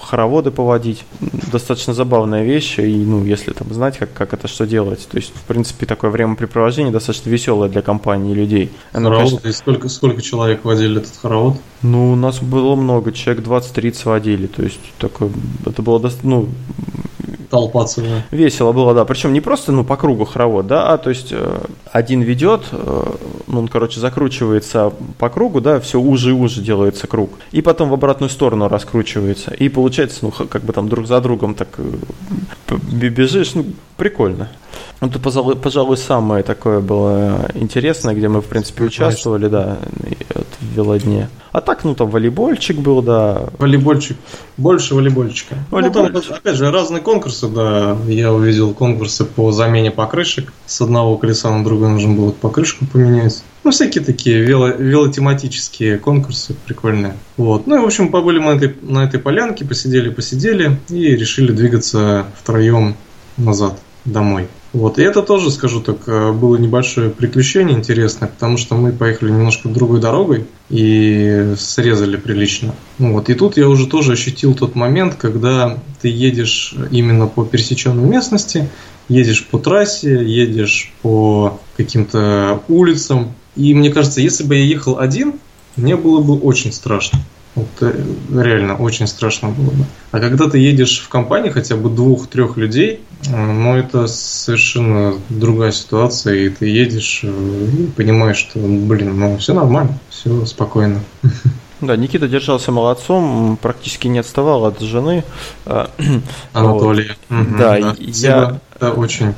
хороводы поводить, достаточно забавная вещь, и, ну, если там знать, как, как это, что делать, то есть, в принципе, такое времяпрепровождение достаточно веселое для компании людей. Оно, хоровод, конечно... И сколько, сколько человек водили этот хоровод? Ну, у нас было много, человек двадцать-тридцать водили, то есть, такое, это было достаточно, ну... Толпа целая. Весело было, да, причем не просто, ну, по кругу хоровод, да, а, то есть, один ведет, ну, он, короче, закручивается по кругу, да, все уже и уже делается круг, и потом в обратную сторону раскручивается, и получается, ну, как бы там друг за другом так бежишь, ну, прикольно. Это, пожалуй, самое такое было интересное, где мы, в принципе, участвовали, да, в велодне. А так, ну, там волейбольчик был, да. Волейбольчик. Больше волейбольчика. Волейбольчик. Ну, там, опять же, разные конкурсы, да. Я увидел конкурсы по замене покрышек. С одного колеса на другое нужно было покрышку поменять. Ну, всякие такие вело, велотематические конкурсы прикольные. Вот. Ну, и, в общем, побыли мы на этой, на этой полянке, посидели-посидели и решили двигаться втроем назад домой. Вот, и это тоже, скажу так, было небольшое приключение интересное, потому что мы поехали немножко другой дорогой и срезали прилично. Ну вот, и тут я уже тоже ощутил тот момент, когда ты едешь именно по пересеченной местности, едешь по трассе, едешь по каким-то улицам. И мне кажется, если бы я ехал один, мне было бы очень страшно. Вот, реально, очень страшно было бы. А когда ты едешь в компании хотя бы двух-трех людей, ну, это совершенно другая ситуация, и ты едешь и понимаешь, что, блин, ну, все нормально, все спокойно. Да, Никита держался молодцом, практически не отставал от жены. Анатолия. Вот. Угу, да, да, я... Это очень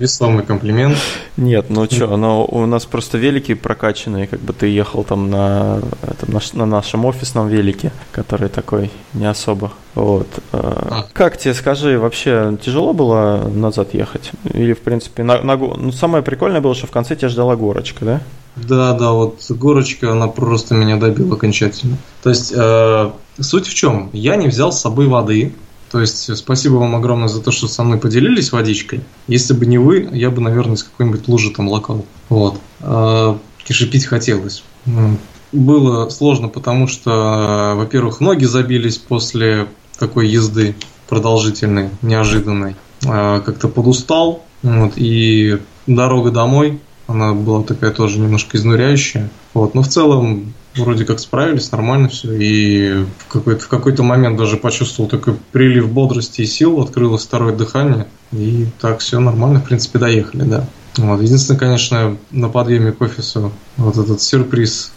весомый комплимент. Нет, ну что, но у нас просто велики прокачанные, как бы ты ехал там на, там, на нашем офисном велике, который такой не особо. Вот. А. Как тебе, скажи, вообще тяжело было назад ехать? Или, в принципе, на, на, ну, самое прикольное было, что в конце тебя ждала горочка, да? Да, да, вот горочка, она просто меня добила окончательно. То есть, э, суть в чем? Я не взял с собой воды. То есть, спасибо вам огромное за то, что со мной поделились водичкой. Если бы не вы, я бы, наверное, из какой-нибудь лужи там лакал. Вот. Э, кишепить хотелось. Было сложно, потому что, во-первых, ноги забились после такой езды продолжительной, неожиданной. Э, как-то подустал. Вот, и дорога домой, она была такая тоже немножко изнуряющая. Вот. Но в целом вроде как справились, нормально все. И в какой-то, в какой-то момент даже почувствовал такой прилив бодрости и сил, открылось второе дыхание. И так все нормально, в принципе, доехали, да. Вот. Единственное, конечно, на подъеме к офису вот этот сюрприз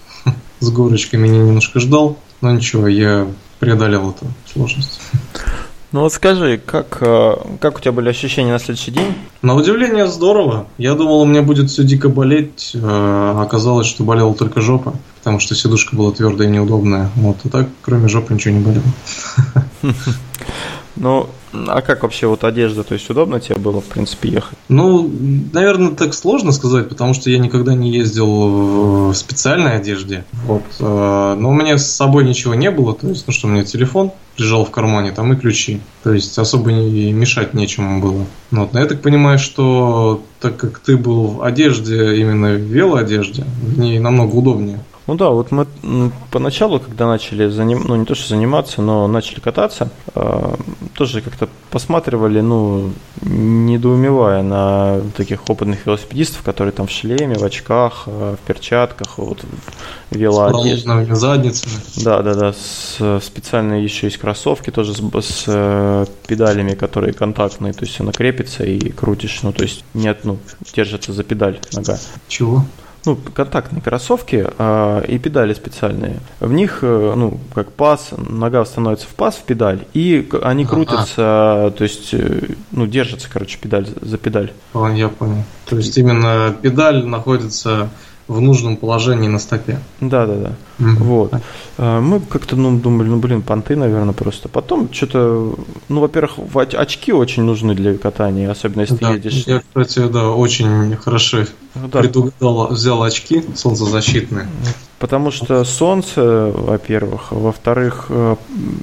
с горочкой меня немножко ждал. Но ничего, я преодолел эту сложность. Ну вот скажи, как, как у тебя были ощущения на следующий день? На удивление здорово. Я думал, у меня будет все дико болеть. Оказалось, что болела только жопа, потому что сидушка была твердая и неудобная. Вот. А так, кроме жопы, ничего не болело. Ну, а как вообще вот одежда? То есть, удобно тебе было, в принципе, ехать? Ну, наверное, так сложно сказать, потому что я никогда не ездил в специальной одежде. Вот. Но у меня с собой ничего не было. То есть, ну что, у меня телефон лежал в кармане, там и ключи. То есть, особо не мешать нечему было. Вот. Но я так понимаю, что так как ты был в одежде, именно в велоодежде, в ней намного удобнее. Ну да, вот мы поначалу, когда начали, заним... ну не то что заниматься, но начали кататься, э, тоже как-то посматривали, ну, недоумевая на таких опытных велосипедистов, которые там в шлеме, в очках, э, в перчатках, вот, в велоодежде. С пролезными задницами. Да, да, да, с, специальные еще есть кроссовки тоже с, с э, педалями, которые контактные, то есть она крепится и крутишь, ну то есть нет, ну, держится за педаль нога. Чего? Ну, контактные кроссовки э, и педали специальные. В них, э, ну, как паз, нога становится в паз, в педаль, и они крутятся, а-а, то есть, э, ну, держатся, короче, педаль за педаль. Я понял. То есть, именно педаль находится в нужном положении на стопе. Да, да, да. Mm-hmm. Вот. Мы как-то ну, думали, ну блин, понты, наверное, просто. Потом что-то, ну, во-первых, очки очень нужны для катания, особенно если да, едешь. Я, кстати, да, очень хорошо да. предугадал, взял очки солнцезащитные. Потому что солнце, во-первых, во-вторых,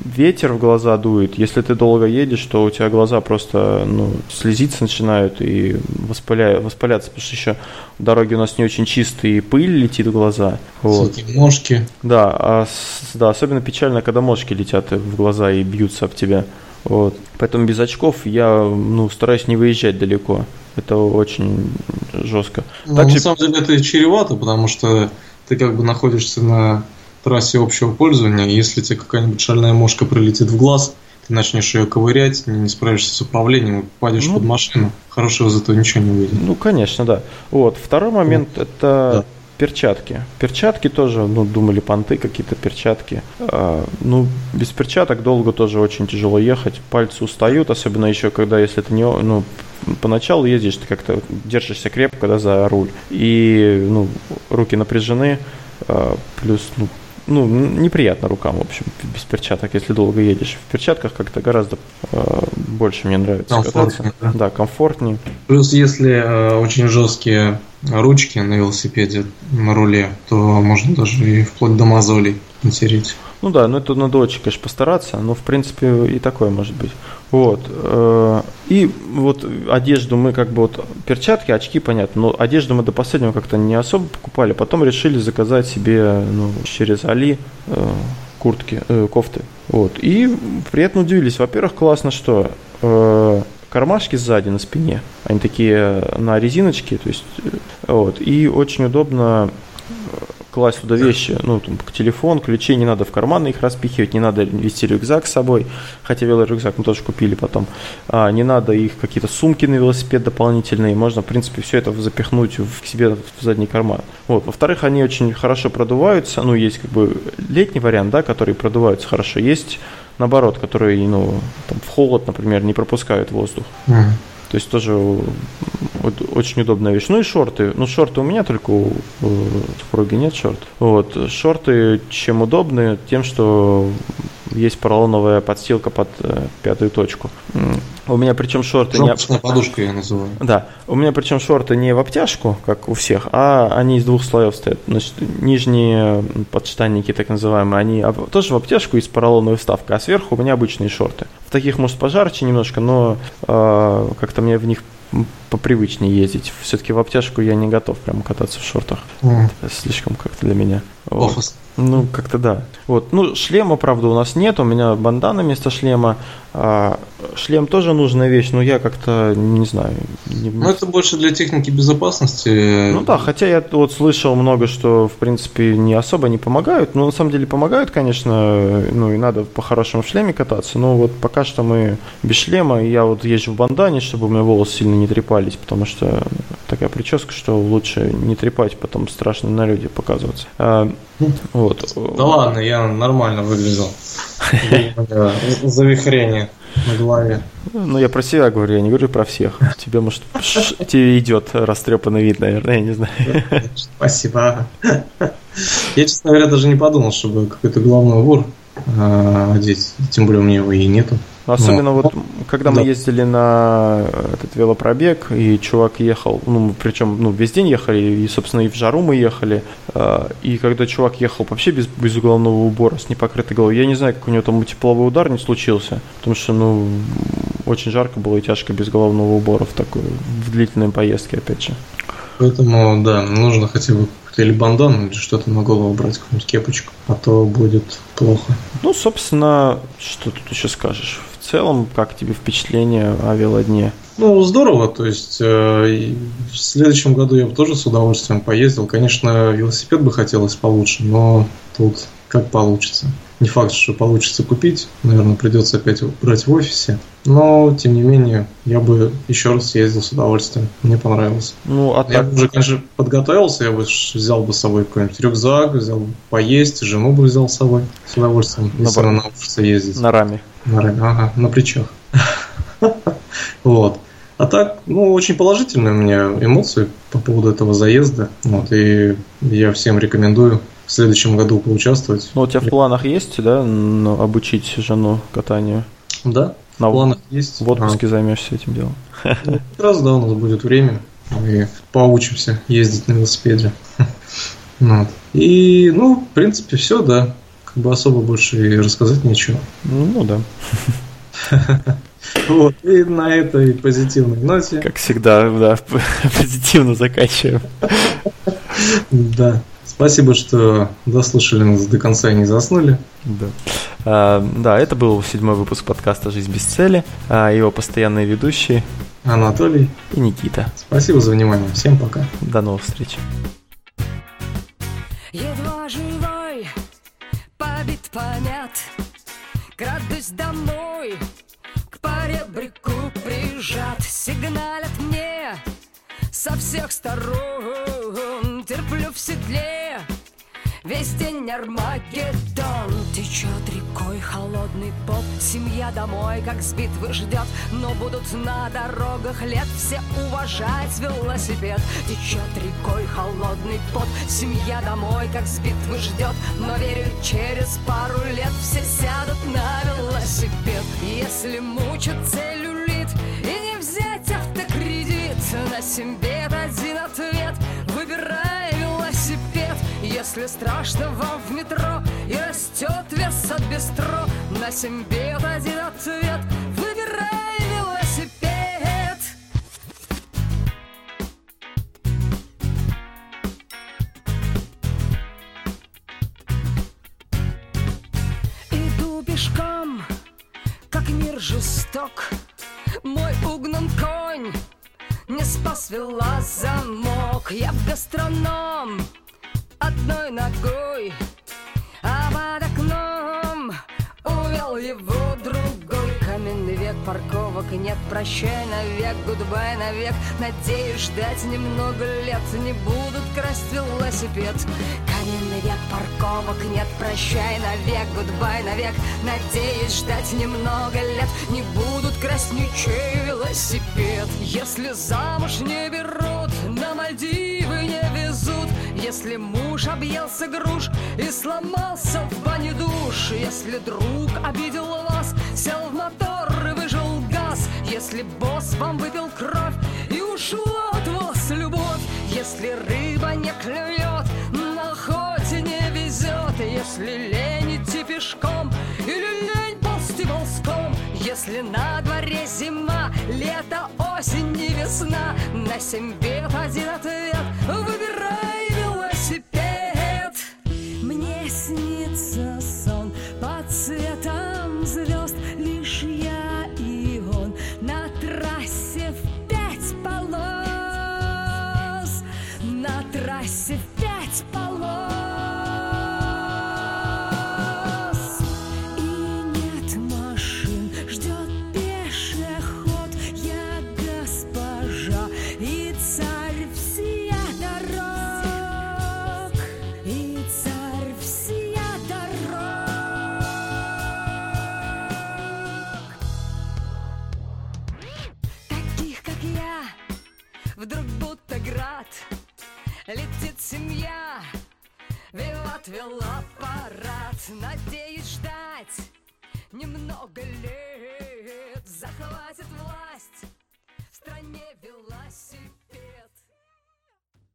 ветер в глаза дует. Если ты долго едешь, то у тебя глаза просто ну, слезиться начинают и воспаля... воспаляться, потому что еще дороги у нас не очень чистые, и пыль летит в глаза. Вот. Мошки. Да, а, да, особенно печально, когда мошки летят в глаза и бьются об тебя. Вот. Поэтому без очков я ну, стараюсь не выезжать далеко. Это очень жестко. Ну, также... На самом деле это чревато, потому что ты как бы находишься на трассе общего пользования, и если тебе какая-нибудь шальная мошка прилетит в глаз, ты начнешь ее ковырять, не справишься с управлением, попадешь ну, под машину. Хорошего из этого ничего не выйдет. Ну, конечно, да. Вот. Второй момент – это да. перчатки. Перчатки тоже, ну, думали, понты какие-то, перчатки. А, ну, без перчаток долго тоже очень тяжело ехать. Пальцы устают, особенно еще, когда, если ты не... Ну, поначалу ездишь, ты как-то держишься крепко, да, за руль, и ну, руки напряжены, плюс ну, ну, неприятно рукам, в общем, без перчаток, если долго едешь. В перчатках как-то гораздо э, больше мне нравится комфортнее, кататься. Да, да, комфортнее. Плюс если э, очень жесткие ручки на велосипеде, на руле, то можно даже и вплоть до мозолей натереть. Ну да, ну это надо очень, конечно, постараться, но, в принципе, и такое может быть. Вот. И вот одежду мы как бы, вот перчатки, очки, понятно, но одежду мы до последнего как-то не особо покупали, потом решили заказать себе ну, через Али куртки, э, кофты. Вот. И приятно удивились. Во-первых, классно, что э, кармашки сзади на спине, они такие на резиночке, то есть, вот, и очень удобно класть туда вещи, ну, там, телефон, ключи, не надо в карманы их распихивать, не надо вести рюкзак с собой, хотя велорюкзак мы тоже купили потом, а, не надо их какие-то сумки на велосипед дополнительные, можно, в принципе, все это запихнуть в, к себе в задний карман. Вот. Во-вторых, они очень хорошо продуваются, ну, есть как бы летний вариант, да, который продуваются хорошо, есть, наоборот, которые, ну, там, в холод, например, не пропускают воздух. Mm-hmm. То есть тоже очень удобная вещь. Ну и шорты. Ну шорты у меня, только у, в проге нет шорт. Вот. Шорты чем удобны? Тем, что есть поролоновая подстилка под э, пятую точку. У меня причем шорты Шорточная не... подушка, я называю. Да. У меня причем шорты не в обтяжку, как у всех, а они из двух слоев стоят. Значит, нижние подштанники, так называемые, они тоже в обтяжку и с поролоновой вставкой, а сверху у меня обычные шорты. В таких, может, пожарче немножко, но э, как-то мне в них попривычнее ездить. Все-таки в обтяжку я не готов прямо кататься в шортах. Mm. Слишком как-то для меня. Офис. Вот. Ну, как-то да. Вот. Ну, шлема, правда, у нас нет. У меня бандана вместо шлема. А, шлем тоже нужная вещь, но я как-то, не знаю. Не... Ну, это больше для техники безопасности. Ну да, хотя я вот слышал много, что, в принципе, не особо не помогают. Но на самом деле помогают, конечно. Ну, и надо по-хорошему в шлеме кататься. Но вот пока что мы без шлема. Я вот езжу в бандане, чтобы у меня волосы сильно не трепались, потому что такая прическа, что лучше не трепать, потом страшно на люди показываться. Вот. Да ладно, я нормально выглядел. Завихрение на голове. Ну, я про себя говорю, я не говорю про всех. Тебе, может, тебе идет растрепанный вид, наверное, я не знаю. Спасибо. Я, честно говоря, даже не подумал, чтобы какой-то головной убор одеть. Тем более у меня его и нету. Особенно ну, вот, когда да. мы ездили на этот велопробег, и чувак ехал, ну, причем, ну, весь день ехали, и, собственно, и в жару мы ехали, и когда чувак ехал вообще без, без головного убора, с непокрытой головой, я не знаю, как у него там тепловой удар не случился, потому что, ну, очень жарко было и тяжко без головного убора в такой, в длительной поездке, опять же. Поэтому, да, нужно хотя бы или бандан, или что-то на голову брать, какую-нибудь кепочку, а то будет плохо. Ну, собственно, что тут еще скажешь? В целом, как тебе впечатление о велодне? Ну, здорово, то есть э, в следующем году я бы тоже с удовольствием поездил. Конечно, велосипед бы хотелось получше, но тут как получится. Не факт, что получится купить, наверное, придется опять брать в офисе. Но, тем не менее, я бы еще раз съездил с удовольствием. Мне понравилось. Ну, а я так... бы уже, конечно, подготовился. Я бы взял бы с собой какой-нибудь рюкзак, взял бы поесть, жену бы взял с собой с удовольствием. На если б... она научится ездить. На раме. На раме, ага, на плечах. Вот. А так, ну, очень положительные у меня эмоции по поводу этого заезда. Вот. И я всем рекомендую в следующем году поучаствовать. Ну, у тебя в планах есть, да, обучить жену катанию? Да. На в планах есть. В отпуске а. займешься этим делом. Ну, раз, да, у нас будет время, мы поучимся ездить на велосипеде. Вот. И, ну, в принципе, все, да. Как бы особо больше и рассказать нечего. Ну, да. Вот, и на этой позитивной ноте. Как всегда, да, позитивно заканчиваем. Да. Спасибо, что дослушали нас до конца и не заснули. Да. А, да, это был седьмой выпуск подкаста «Жизнь без цели». А его постоянные ведущие Анатолий и Никита. Спасибо за внимание. Всем пока. До новых встреч. Едва живой, побит, помят. Крадусь домой, к поребрику прижат. Сигналят мне со всех сторон, терплю в седле весь день Армагеддон. Течет рекой холодный пот, семья домой как с битвы ждет, но будут на дорогах лет все уважать велосипед. Течет рекой холодный пот, семья домой как с битвы ждет, но верю, через пару лет все сядут на велосипед. Если мучат целлюлит и не взять автокредит, на семь бед один ответ: выбирай велосипед. Если страшно вам в метро и растет вес от бистро, на семь бед один ответ: выбирай велосипед. Иду пешком, как мир жесток, мой угнан конь не спас велозамок. Я в гастроном одной ногой, а под окном увел его другой. Каменный век парковок нет. Прощай навек, гудбай навек. Надеюсь, ждать немного лет не будут красть велосипед. Каменный век, парковок нет. Прощай навек, гудбай навек. Надеюсь, ждать немного лет не будут красть ничей велосипед. Если замуж не берут, на Мальдивы не везут. Если муж объелся груш и сломался в бане душ. Если друг обидел вас, сел в мотор и выжил газ. Если босс вам выпил кровь и ушла от вас любовь. Если рыба не клюет, на охоте не везет. Если лень идти пешком или лень ползти волском. Если на дворе зима, лето, осень и весна. На семь бед один ответ. Выбирай. Снится сон по цветам звезд, лишь я и он на трассе в пять полос, на трассе в пять полос. И нет машин, ждет пешеход, я госпожа и царь всея дорог, и царь. Вдруг будто град, летит семья, виват велопарад. Надеюсь, ждать немного лет.